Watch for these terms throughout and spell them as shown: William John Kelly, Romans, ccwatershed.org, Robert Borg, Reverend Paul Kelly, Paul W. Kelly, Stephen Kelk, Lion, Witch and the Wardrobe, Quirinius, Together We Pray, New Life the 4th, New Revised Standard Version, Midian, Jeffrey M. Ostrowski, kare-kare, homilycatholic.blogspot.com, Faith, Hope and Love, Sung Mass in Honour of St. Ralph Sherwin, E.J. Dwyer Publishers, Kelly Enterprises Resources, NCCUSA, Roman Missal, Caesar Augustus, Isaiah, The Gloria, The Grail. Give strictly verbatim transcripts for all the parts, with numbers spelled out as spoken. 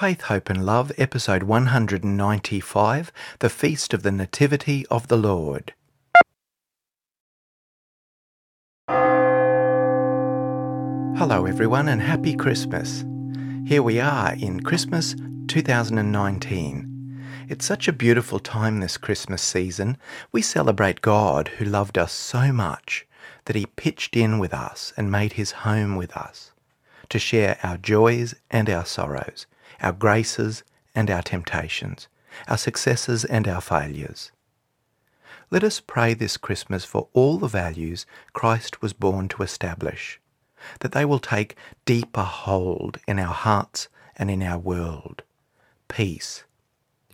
Faith, Hope and Love, Episode one hundred ninety-five, The Feast of the Nativity of the Lord. Hello everyone and happy Christmas. Here we are in Christmas two thousand nineteen. It's such a beautiful time this Christmas season. We celebrate God who loved us so much that he pitched in with us and made his home with us to share our joys and our sorrows, our graces and our temptations, our successes and our failures. Let us pray this Christmas for all the values Christ was born to establish, that they will take deeper hold in our hearts and in our world. Peace,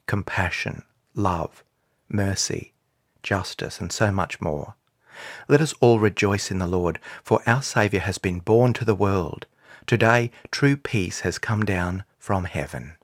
compassion, love, mercy, justice, and so much more. Let us all rejoice in the Lord, for our Saviour has been born to the world. Today, true peace has come down from heaven.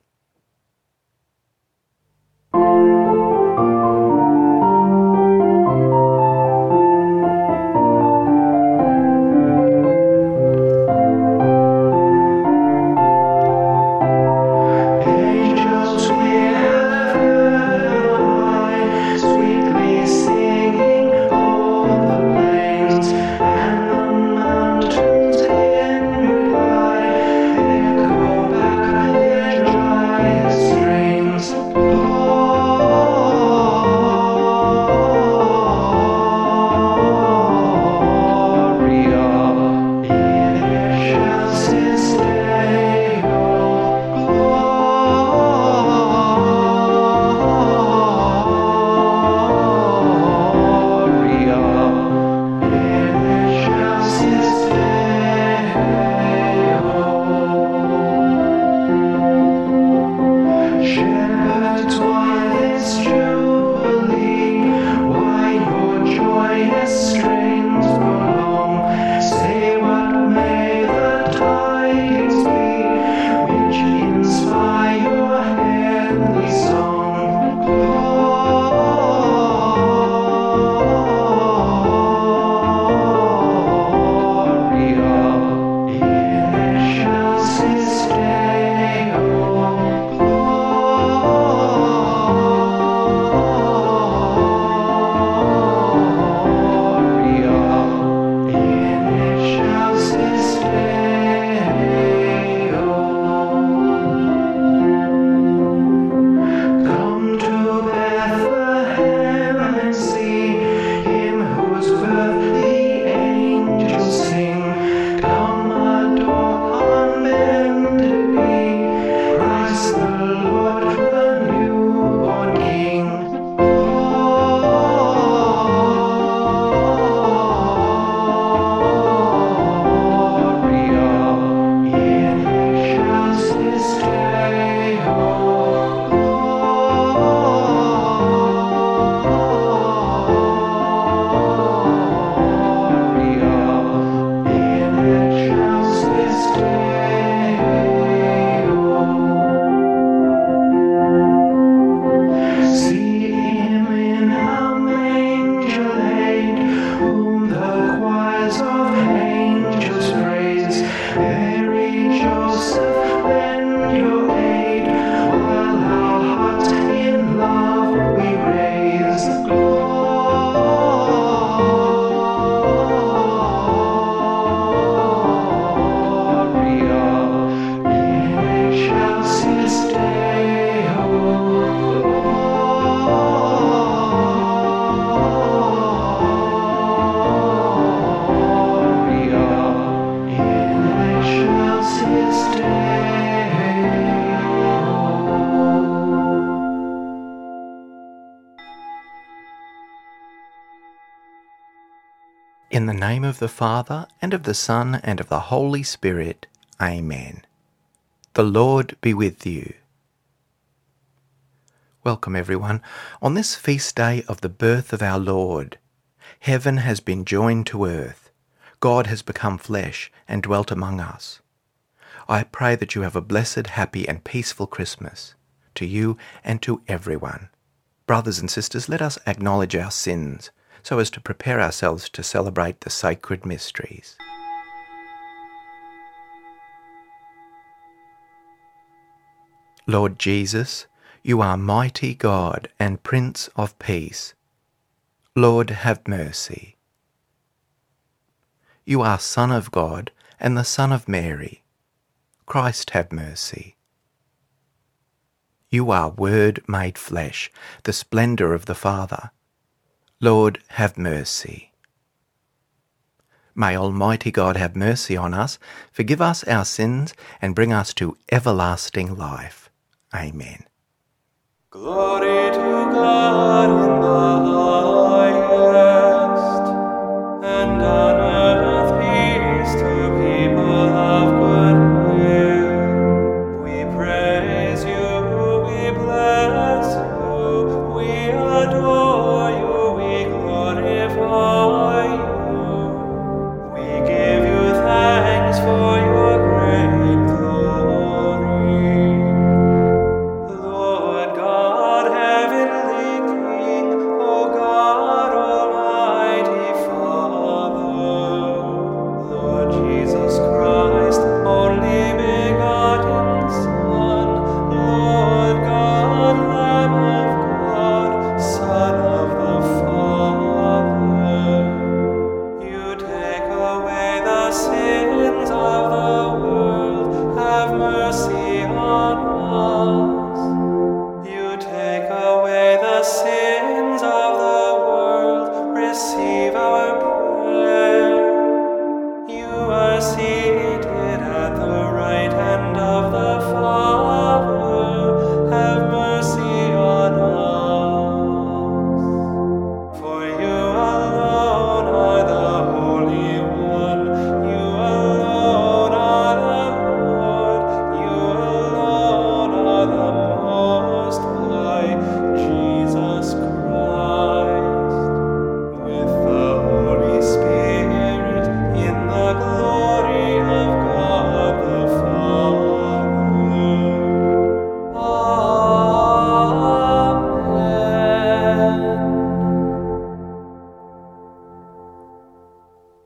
In the name of the Father, and of the Son, and of the Holy Spirit. Amen. The Lord be with you. Welcome everyone. On this feast day of the birth of our Lord, heaven has been joined to earth. God has become flesh and dwelt among us. I pray that you have a blessed, happy and peaceful Christmas, to you and to everyone. Brothers and sisters, let us acknowledge our sins, so as to prepare ourselves to celebrate the sacred mysteries. Lord Jesus, you are mighty God and Prince of Peace. Lord, have mercy. You are Son of God and the Son of Mary. Christ, have mercy. You are Word made flesh, the splendour of the Father. Lord, have mercy. May Almighty God have mercy on us, forgive us our sins, and bring us to everlasting life. Amen. Glory to God in the highest, and on earth peace to people of good will. We praise you, we bless you, we adore you, we glorify you. We give you thanks for your great glory.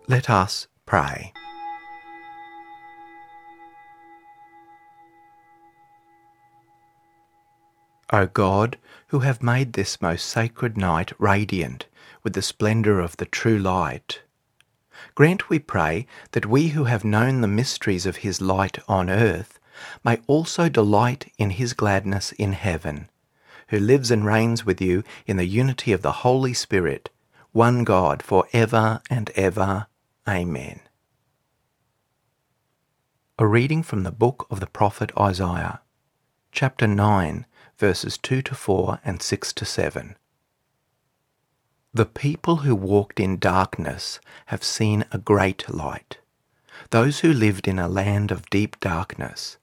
Let us pray. O God, who have made this most sacred night radiant with the splendour of the true light, grant, we pray, that we who have known the mysteries of his light on earth may also delight in his gladness in heaven, who lives and reigns with you in the unity of the Holy Spirit, one God, for ever and ever. Amen. A reading from the book of the prophet Isaiah, chapter nine, verses two to four and six to seven. The people who walked in darkness have seen a great light. Those who lived in a land of deep darkness,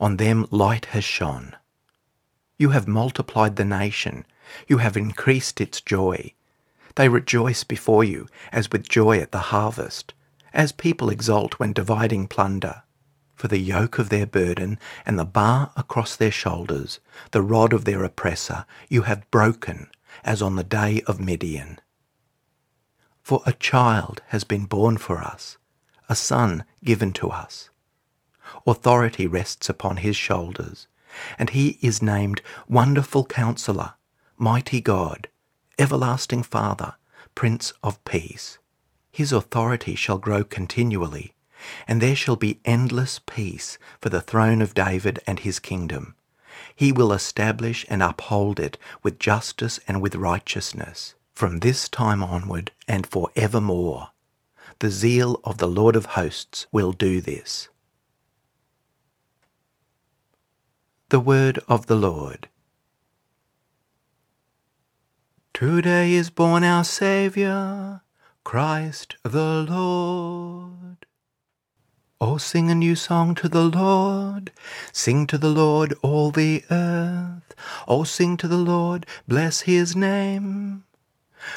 on them light has shone. You have multiplied the nation, you have increased its joy. They rejoice before you, as with joy at the harvest, as people exult when dividing plunder. For the yoke of their burden and the bar across their shoulders, the rod of their oppressor, you have broken, as on the day of Midian. For a child has been born for us, a son given to us. Authority rests upon his shoulders, and he is named Wonderful Counselor, Mighty God, Everlasting Father, Prince of Peace. His authority shall grow continually, and there shall be endless peace for the throne of David and his kingdom. He will establish and uphold it with justice and with righteousness, from this time onward and for evermore. The zeal of the Lord of hosts will do this. The word of the Lord. Today is born our Saviour, Christ the Lord. Oh, sing a new song to the Lord, sing to the Lord all the earth. Oh, sing to the Lord, bless his name.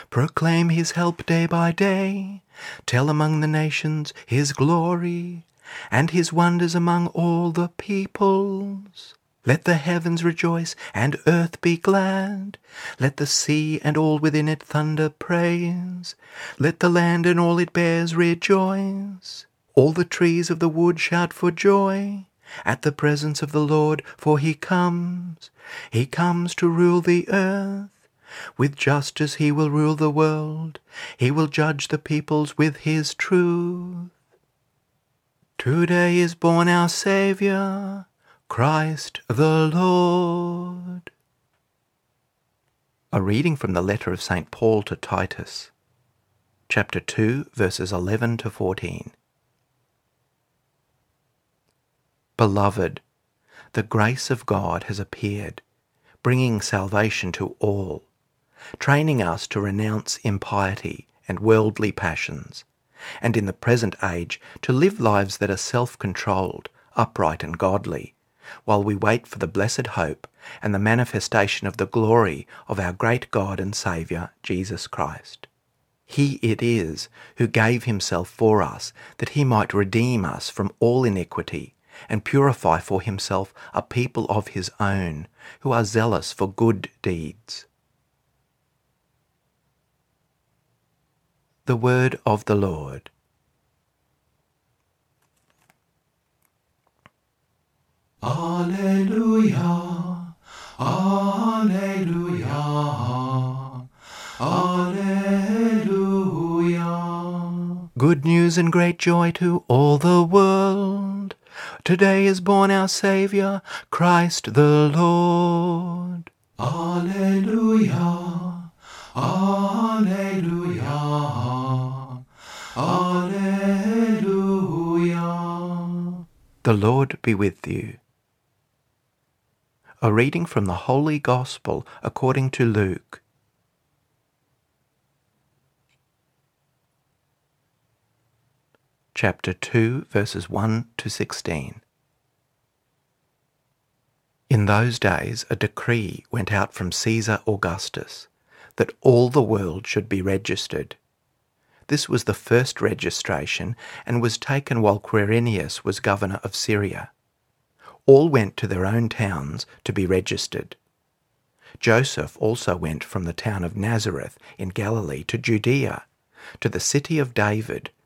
Proclaim his help day by day, tell among the nations his glory, and his wonders among all the peoples. Let the heavens rejoice and earth be glad. Let the sea and all within it thunder praise. Let the land and all it bears rejoice. All the trees of the wood shout for joy. at the presence of the Lord, for he comes, he comes to rule the earth. With justice he will rule the world, he will judge the peoples with his truth. Today is born our Saviour, Christ the Lord. A reading from the letter of Saint Paul to Titus, chapter two, verses eleven to fourteen. Beloved, the grace of God has appeared, bringing salvation to all, training us to renounce impiety and worldly passions, and in the present age to live lives that are self-controlled, upright and godly, while we wait for the blessed hope and the manifestation of the glory of our great God and Saviour, Jesus Christ. He it is who gave himself for us, that he might redeem us from all iniquity, and purify for himself a people of his own, who are zealous for good deeds. The Word of the Lord. Alleluia, Alleluia, Alleluia. Good news and great joy to all the world. Today is born our Saviour, Christ the Lord. Alleluia, Alleluia, Alleluia. The Lord be with you. A reading from the Holy Gospel according to Luke. Chapter two, verses one to sixteen. In those days a decree went out from Caesar Augustus that all the world should be registered. This was the first registration, and was taken while Quirinius was governor of Syria. All went to their own towns to be registered. Joseph also went from the town of Nazareth in Galilee to Judea, to the city of David,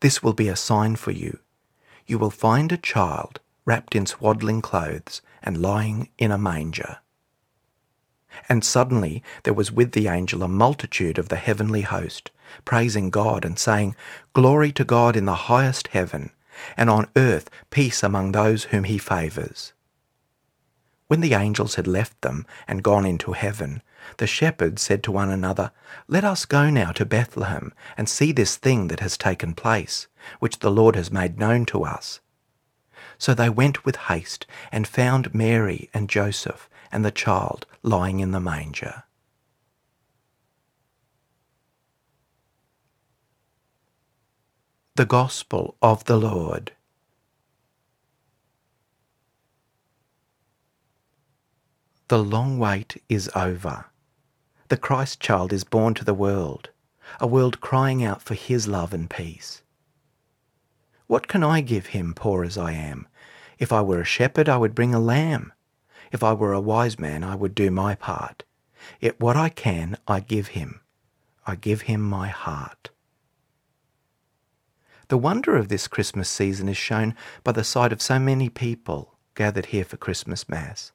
This will be a sign for you. You will find a child wrapped in swaddling clothes and lying in a manger." And suddenly there was with the angel a multitude of the heavenly host, praising God and saying, "Glory to God in the highest heaven, and on earth peace among those whom he favours." When the angels had left them and gone into heaven, the shepherds said to one another, "Let us go now to Bethlehem and see this thing that has taken place, which the Lord has made known to us." So they went with haste and found Mary and Joseph and the child lying in the manger. The Gospel of the Lord. The long wait is over. The Christ child is born to the world, a world crying out for his love and peace. What can I give him, poor as I am? If I were a shepherd, I would bring a lamb. If I were a wise man, I would do my part. Yet what I can, I give him. I give him my heart. The wonder of this Christmas season is shown by the sight of so many people gathered here for Christmas Mass.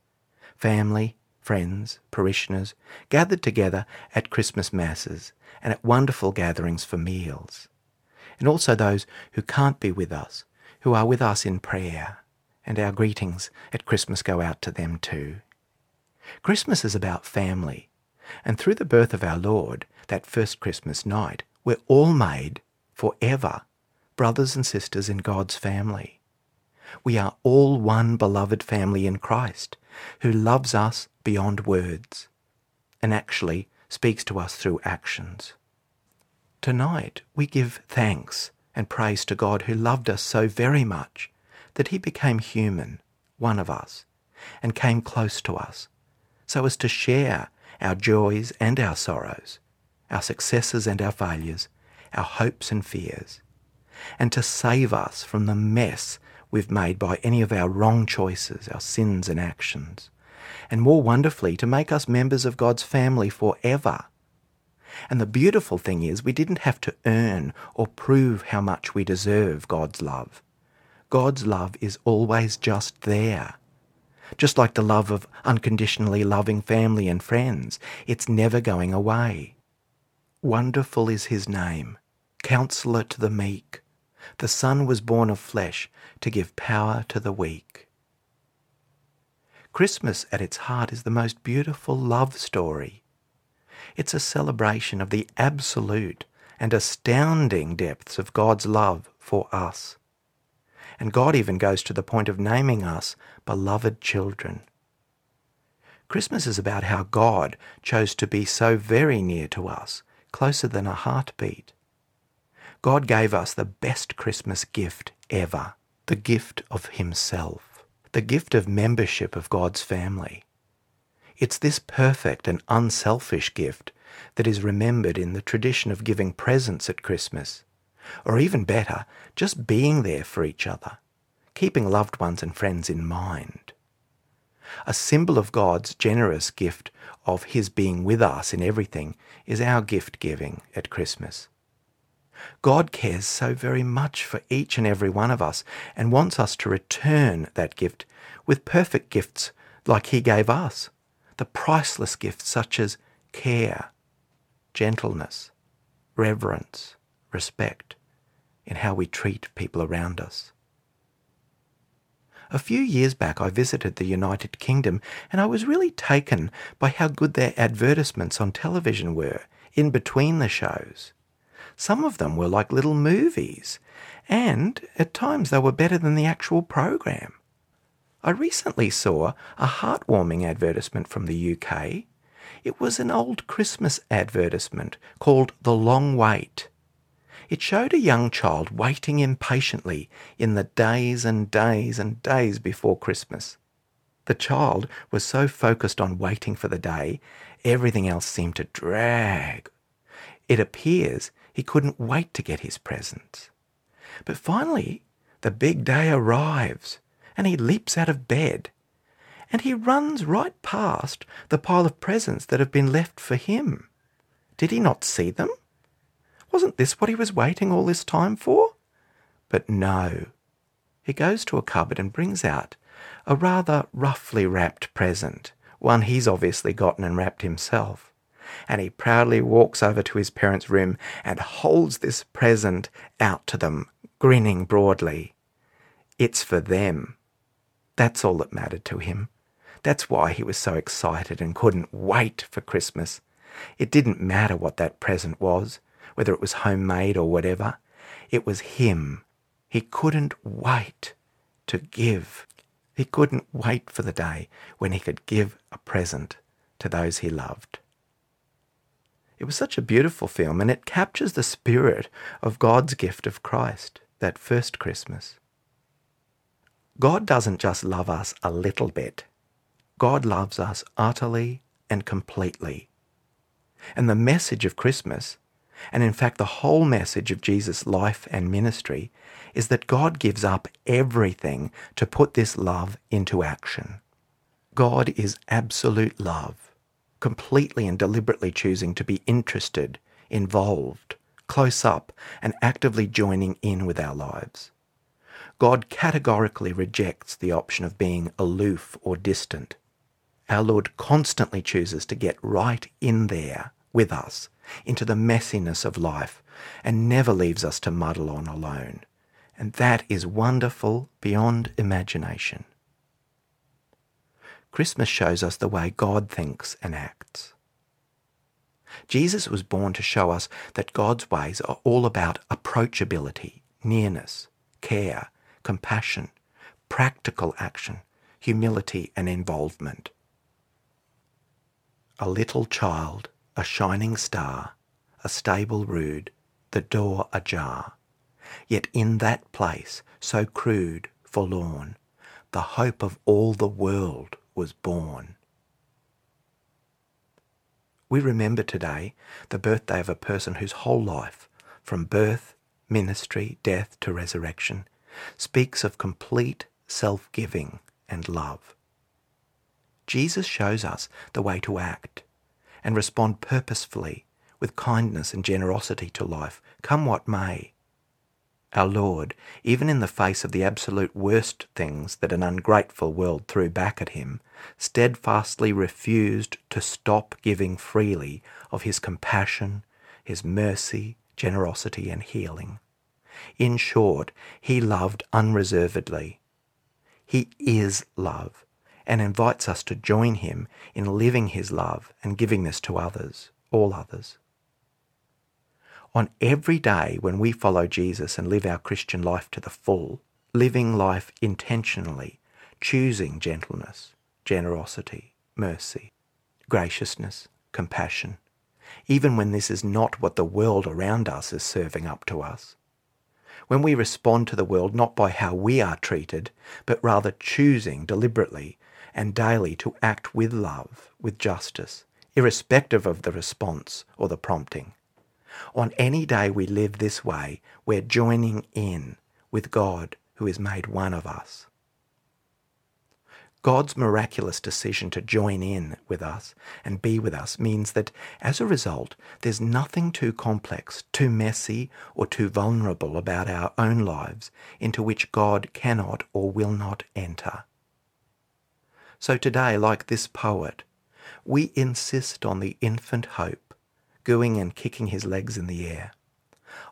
Family, friends, parishioners, gathered together at Christmas masses and at wonderful gatherings for meals, and also those who can't be with us, who are with us in prayer, and our greetings at Christmas go out to them too. Christmas is about family, and through the birth of our Lord, that first Christmas night, we're all made, forever, brothers and sisters in God's family. We are all one beloved family in Christ, who loves us beyond words, and actually speaks to us through actions. Tonight we give thanks and praise to God who loved us so very much that he became human, one of us, and came close to us, so as to share our joys and our sorrows, our successes and our failures, our hopes and fears, and to save us from the mess we've made by any of our wrong choices, our sins and actions, and more wonderfully, to make us members of God's family forever. And the beautiful thing is we didn't have to earn or prove how much we deserve God's love. God's love is always just there. Just like the love of unconditionally loving family and friends, it's never going away. Wonderful is his name, Counselor to the meek. The Son was born of flesh to give power to the weak. Christmas at its heart is the most beautiful love story. It's a celebration of the absolute and astounding depths of God's love for us. And God even goes to the point of naming us beloved children. Christmas is about how God chose to be so very near to us, closer than a heartbeat. God gave us the best Christmas gift ever, the gift of himself, the gift of membership of God's family. It's this perfect and unselfish gift that is remembered in the tradition of giving presents at Christmas, or even better, just being there for each other, keeping loved ones and friends in mind. A symbol of God's generous gift of his being with us in everything is our gift giving at Christmas. God cares so very much for each and every one of us and wants us to return that gift with perfect gifts like he gave us, the priceless gifts such as care, gentleness, reverence, respect in how we treat people around us. A few years back I visited the United Kingdom and I was really taken by how good their advertisements on television were in between the shows. Some of them were like little movies, and at times they were better than the actual program. I recently saw a heartwarming advertisement from the U K. It was an old Christmas advertisement called The Long Wait. It showed a young child waiting impatiently in the days and days and days before Christmas. The child was so focused on waiting for the day, everything else seemed to drag. It appears he couldn't wait to get his presents. But finally, the big day arrives, and he leaps out of bed, and he runs right past the pile of presents that have been left for him. Did he not see them? Wasn't this what he was waiting all this time for? But no. He goes to a cupboard and brings out a rather roughly wrapped present, one he's obviously gotten and wrapped himself. And he proudly walks over to his parents' room and holds this present out to them, grinning broadly. It's for them. That's all that mattered to him. That's why he was so excited and couldn't wait for Christmas. It didn't matter what that present was, whether it was homemade or whatever. It was him. He couldn't wait to give. He couldn't wait for the day when he could give a present to those he loved. It was such a beautiful film, and it captures the spirit of God's gift of Christ, that first Christmas. God doesn't just love us a little bit. God loves us utterly and completely. And the message of Christmas, and in fact, the whole message of Jesus' life and ministry, is that God gives up everything to put this love into action. God is absolute love, completely and deliberately choosing to be interested, involved, close up, and actively joining in with our lives. God categorically rejects the option of being aloof or distant. Our Lord constantly chooses to get right in there with us, into the messiness of life, and never leaves us to muddle on alone. and that is wonderful beyond imagination. Christmas shows us the way God thinks and acts. Jesus was born to show us that God's ways are all about approachability, nearness, care, compassion, practical action, humility and involvement. A little child, a shining star, a stable rood, the door ajar. Yet in that place, so crude, forlorn, the hope of all the world was born. We remember today the birthday of a person whose whole life, from birth, ministry, death to resurrection, speaks of complete self-giving and love. Jesus shows us the way to act and respond purposefully with kindness and generosity to life, come what may. Our Lord, even in the face of the absolute worst things that an ungrateful world threw back at him, steadfastly refused to stop giving freely of his compassion, his mercy, generosity and healing. In short, he loved unreservedly. He is love and invites us to join him in living his love and giving this to others, all others. On every day when we follow Jesus and live our Christian life to the full, living life intentionally, choosing gentleness, generosity, mercy, graciousness, compassion, even when this is not what the world around us is serving up to us. When we respond to the world not by how we are treated, but rather choosing deliberately and daily to act with love, with justice, irrespective of the response or the prompting. On any day we live this way, we're joining in with God who has made one of us. God's miraculous decision to join in with us and be with us means that, as a result, there's nothing too complex, too messy, or too vulnerable about our own lives into which God cannot or will not enter. So today, like this poet, we insist on the infant hope, gooing and kicking his legs in the air.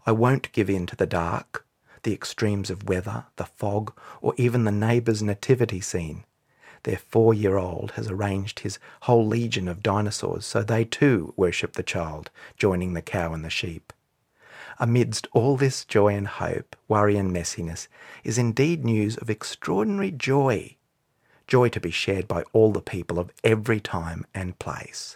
I won't give in to the dark, the extremes of weather, the fog, or even the neighbour's nativity scene. Their four-year-old has arranged his whole legion of dinosaurs, so they too worship the child, joining the cow and the sheep. Amidst all this joy and hope, worry and messiness, is indeed news of extraordinary joy, joy to be shared by all the people of every time and place.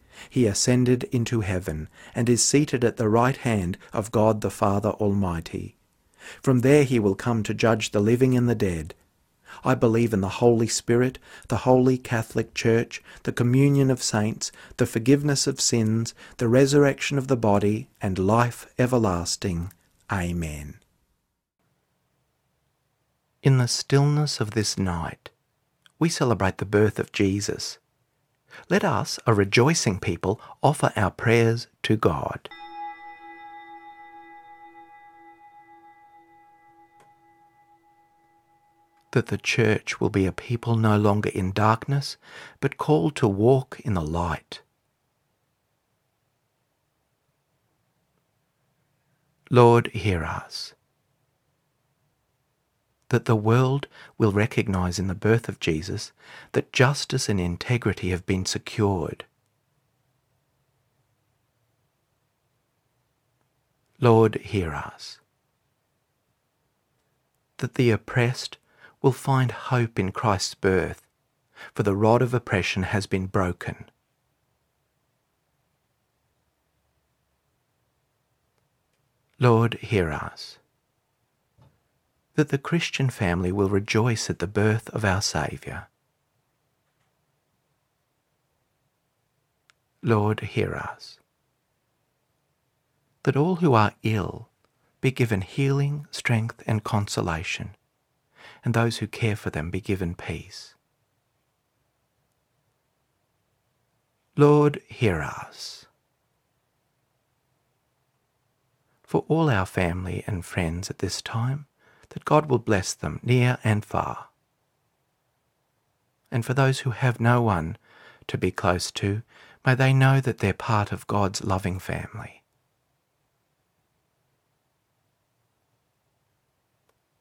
He ascended into heaven, and is seated at the right hand of God the Father Almighty. From there he will come to judge the living and the dead. I believe in the Holy Spirit, the Holy Catholic Church, the communion of saints, the forgiveness of sins, the resurrection of the body, and life everlasting. Amen. In the stillness of this night, we celebrate the birth of Jesus. Let us, a rejoicing people, offer our prayers to God. That the Church will be a people no longer in darkness, but called to walk in the light. Lord, hear us. That the world will recognise in the birth of Jesus that justice and integrity have been secured. Lord, hear us. That the oppressed will find hope in Christ's birth, for the rod of oppression has been broken. Lord, hear us. That the Christian family will rejoice at the birth of our Saviour. Lord, hear us. that all who are ill be given healing, strength, and consolation, and those who care for them be given peace. Lord, hear us. For all our family and friends at this time, that God will bless them near and far. And for those who have no one to be close to, may they know that they're part of God's loving family.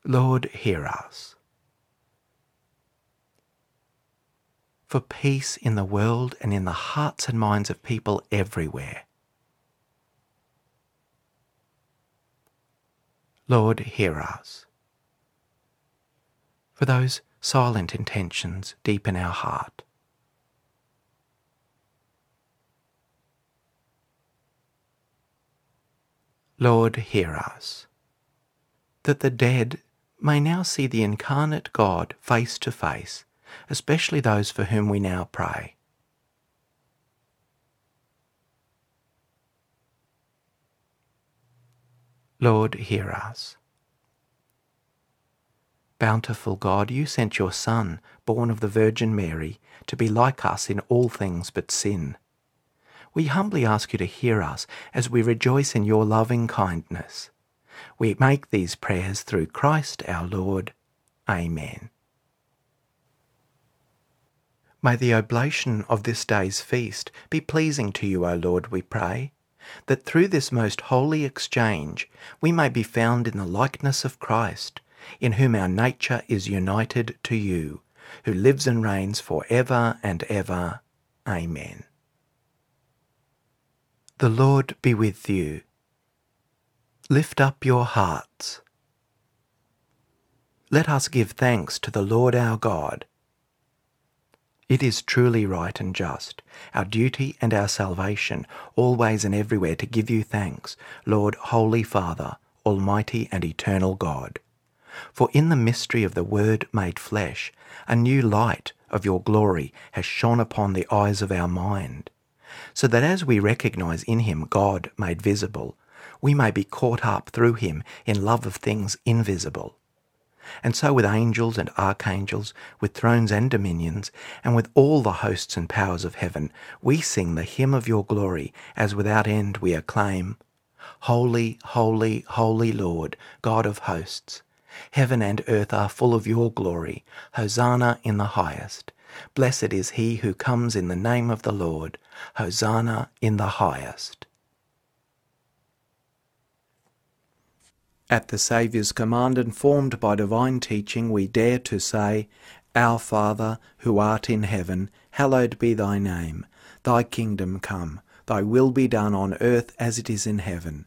Lord, hear us. For peace in the world and in the hearts and minds of people everywhere. Lord, hear us. For those silent intentions deep in our heart. Lord, hear us. That the dead may now see the incarnate God face to face, especially those for whom we now pray. Lord, hear us. Bountiful God, you sent your Son, born of the Virgin Mary, to be like us in all things but sin. We humbly ask you to hear us as we rejoice in your loving kindness. We make these prayers through Christ our Lord. Amen. May the oblation of this day's feast be pleasing to you, O Lord, we pray, that through this most holy exchange we may be found in the likeness of Christ, in whom our nature is united to you, who lives and reigns for ever and ever. Amen. The Lord be with you. Lift up your hearts. Let us give thanks to the Lord our God. It is truly right and just, our duty and our salvation, always and everywhere to give you thanks, Lord, Holy Father, Almighty and Eternal God. For in the mystery of the Word made flesh, a new light of your glory has shone upon the eyes of our mind, so that as we recognize in him God made visible, we may be caught up through him in love of things invisible. And so with angels and archangels, with thrones and dominions, and with all the hosts and powers of heaven, we sing the hymn of your glory, as without end we acclaim, Holy, holy, holy Lord, God of hosts, heaven and earth are full of your glory, Hosanna in the highest. Blessed is he who comes in the name of the Lord, Hosanna in the highest. At the Saviour's command, and formed by divine teaching, we dare to say, Our Father, who art in heaven, hallowed be thy name. Thy kingdom come, thy will be done on earth as it is in heaven.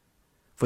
For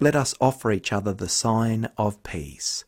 Let us offer each other the sign of peace.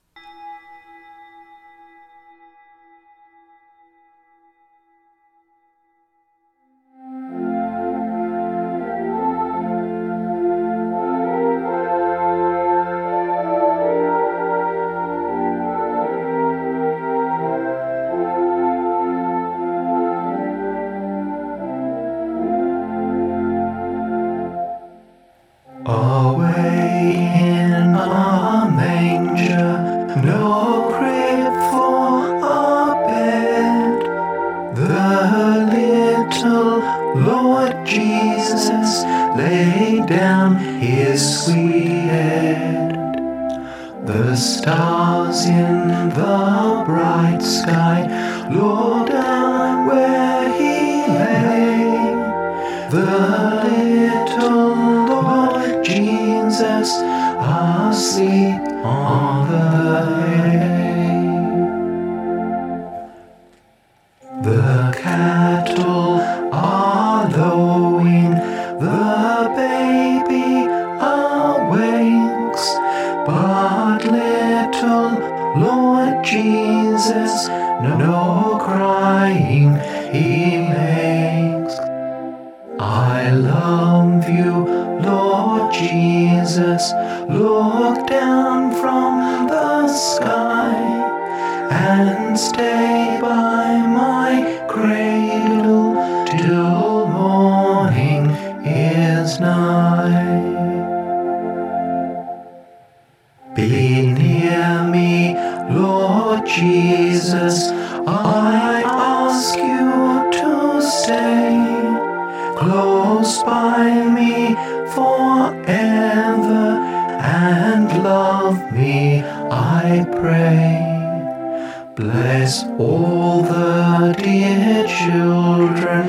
Lay down his sweet head. The stars in the bright sky looked down where he lay. The little Lord Jesus asleep on the hay. The cattle are lowing, the baby awakes, but little Lord Jesus no crying he makes. I love you, Lord Jesus, look down from the sky and stay by my cradle till morning is nigh. Be near me, Lord Jesus, I ask you to stay close by me forever, and love me, I pray. Bless all the dear children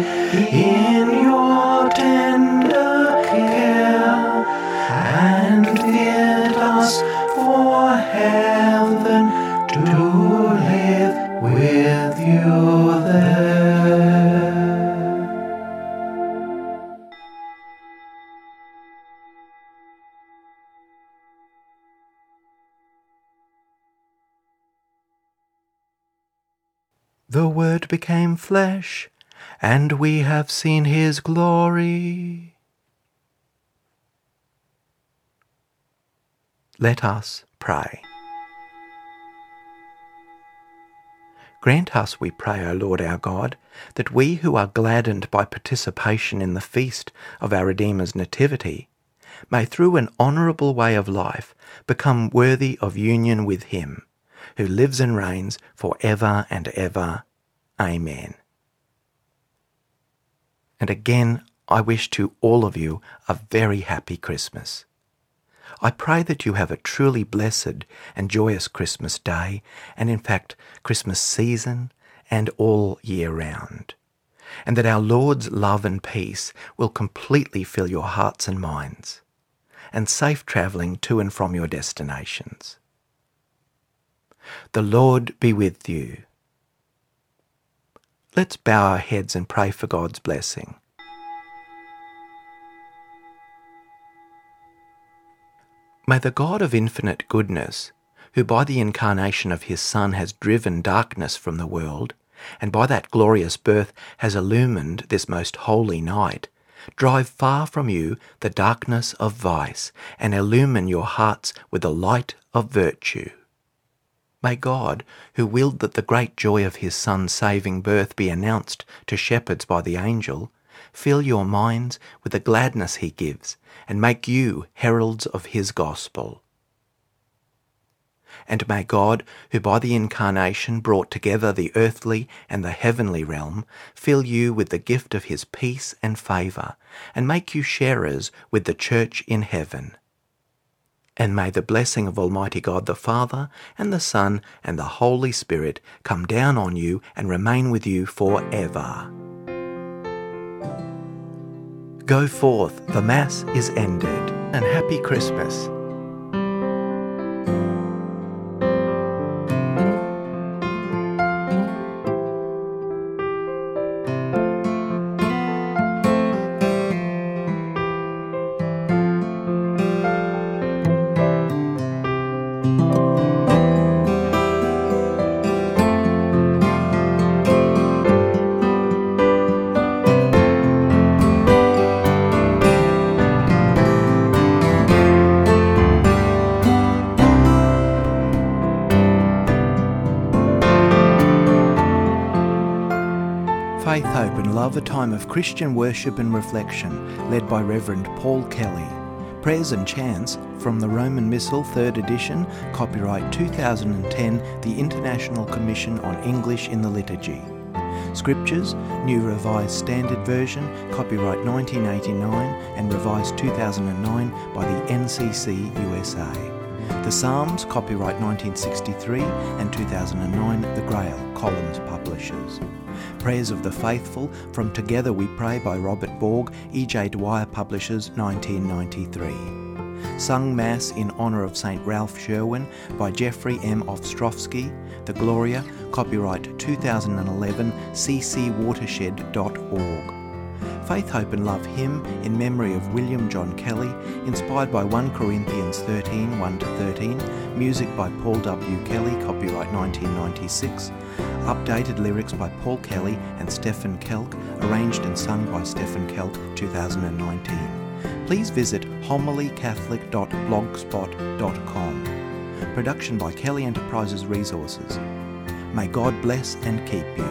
in your tender care, and fit us for heaven to live with you there. The Word became flesh, and we have seen his glory. Let us pray. Grant us, we pray, O Lord our God, that we who are gladdened by participation in the feast of our Redeemer's Nativity may through an honourable way of life become worthy of union with him, who lives and reigns for ever and ever. Amen. And again, I wish to all of you a very happy Christmas. I pray that you have a truly blessed and joyous Christmas day, and in fact, Christmas season and all year round, and that our Lord's love and peace will completely fill your hearts and minds, and safe travelling to and from your destinations. The Lord be with you. Let's bow our heads and pray for God's blessing. May the God of infinite goodness, who by the incarnation of his Son has driven darkness from the world, and by that glorious birth has illumined this most holy night, drive far from you the darkness of vice, and illumine your hearts with the light of virtue. May God, who willed that the great joy of his Son's saving birth be announced to shepherds by the angel, fill your minds with the gladness he gives, and make you heralds of his gospel. And may God, who by the incarnation brought together the earthly and the heavenly realm, fill you with the gift of his peace and favour, and make you sharers with the church in heaven. And may the blessing of Almighty God the Father and the Son and the Holy Spirit come down on you and remain with you forever. Go forth, the Mass is ended, and happy Christmas. Faith, Hope and Love, a time of Christian worship and reflection, led by Reverend Paul Kelly. Prayers and chants from the Roman Missal, third edition, copyright two thousand ten, the International Commission on English in the Liturgy. Scriptures, New Revised Standard Version, copyright nineteen eighty-nine and revised two thousand nine by the N C C U S A. The Psalms, copyright nineteen sixty-three, and two thousand nine, The Grail, Collins Publishers. Prayers of the Faithful from Together We Pray by Robert Borg, E J. Dwyer Publishers, nineteen ninety-three. Sung Mass in Honour of Saint Ralph Sherwin by Jeffrey M. Ostrowski. The Gloria, copyright two thousand eleven, c c watershed dot org. Faith, Hope and Love hymn in memory of William John Kelly, inspired by First Corinthians thirteen, one to thirteen, music by Paul W. Kelly, copyright nineteen ninety-six, updated lyrics by Paul Kelly and Stephen Kelk, arranged and sung by Stephen Kelk, two thousand nineteen. Please visit homily catholic dot blogspot dot com. Production by Kelly Enterprises Resources. May God bless and keep you.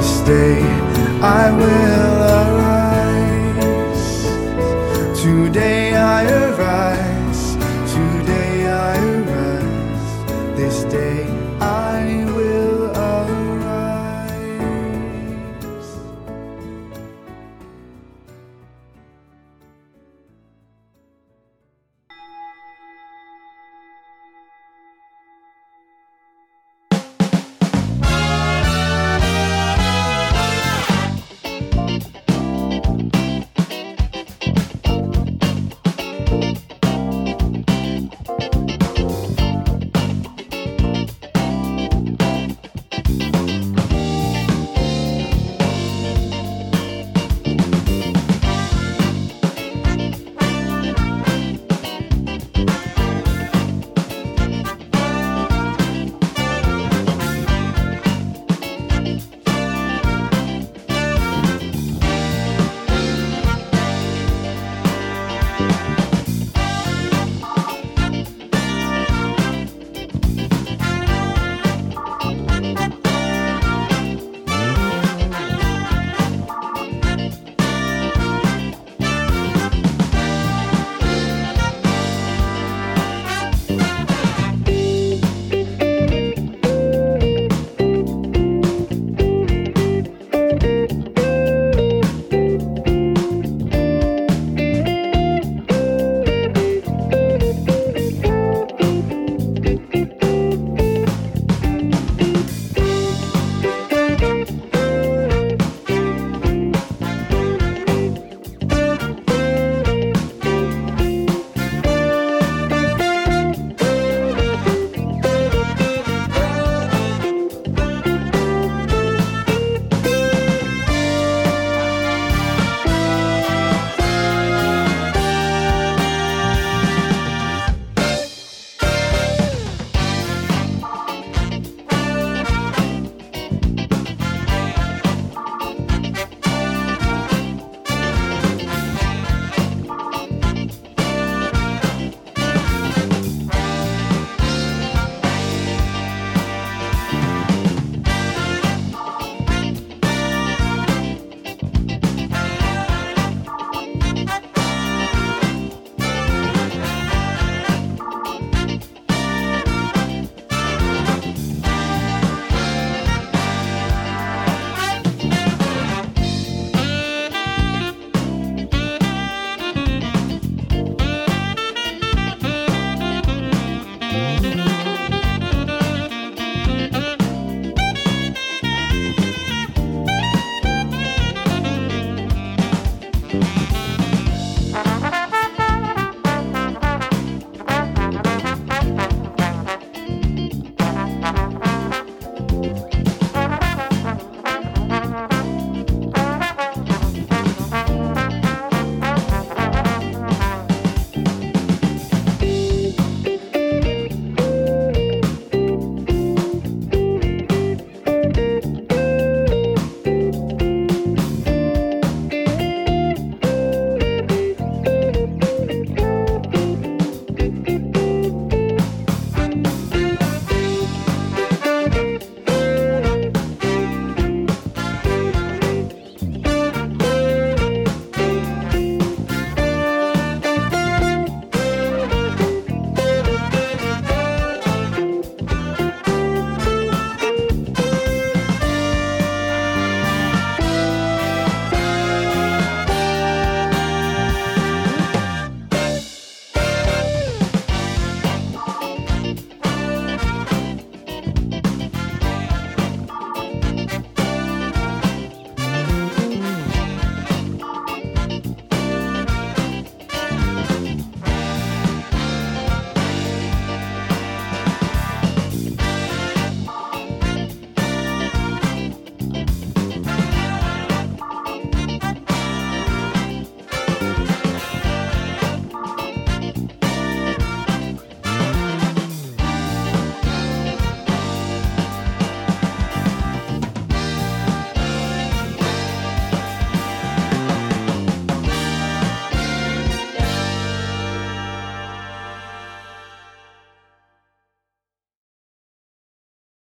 This day I will arrive.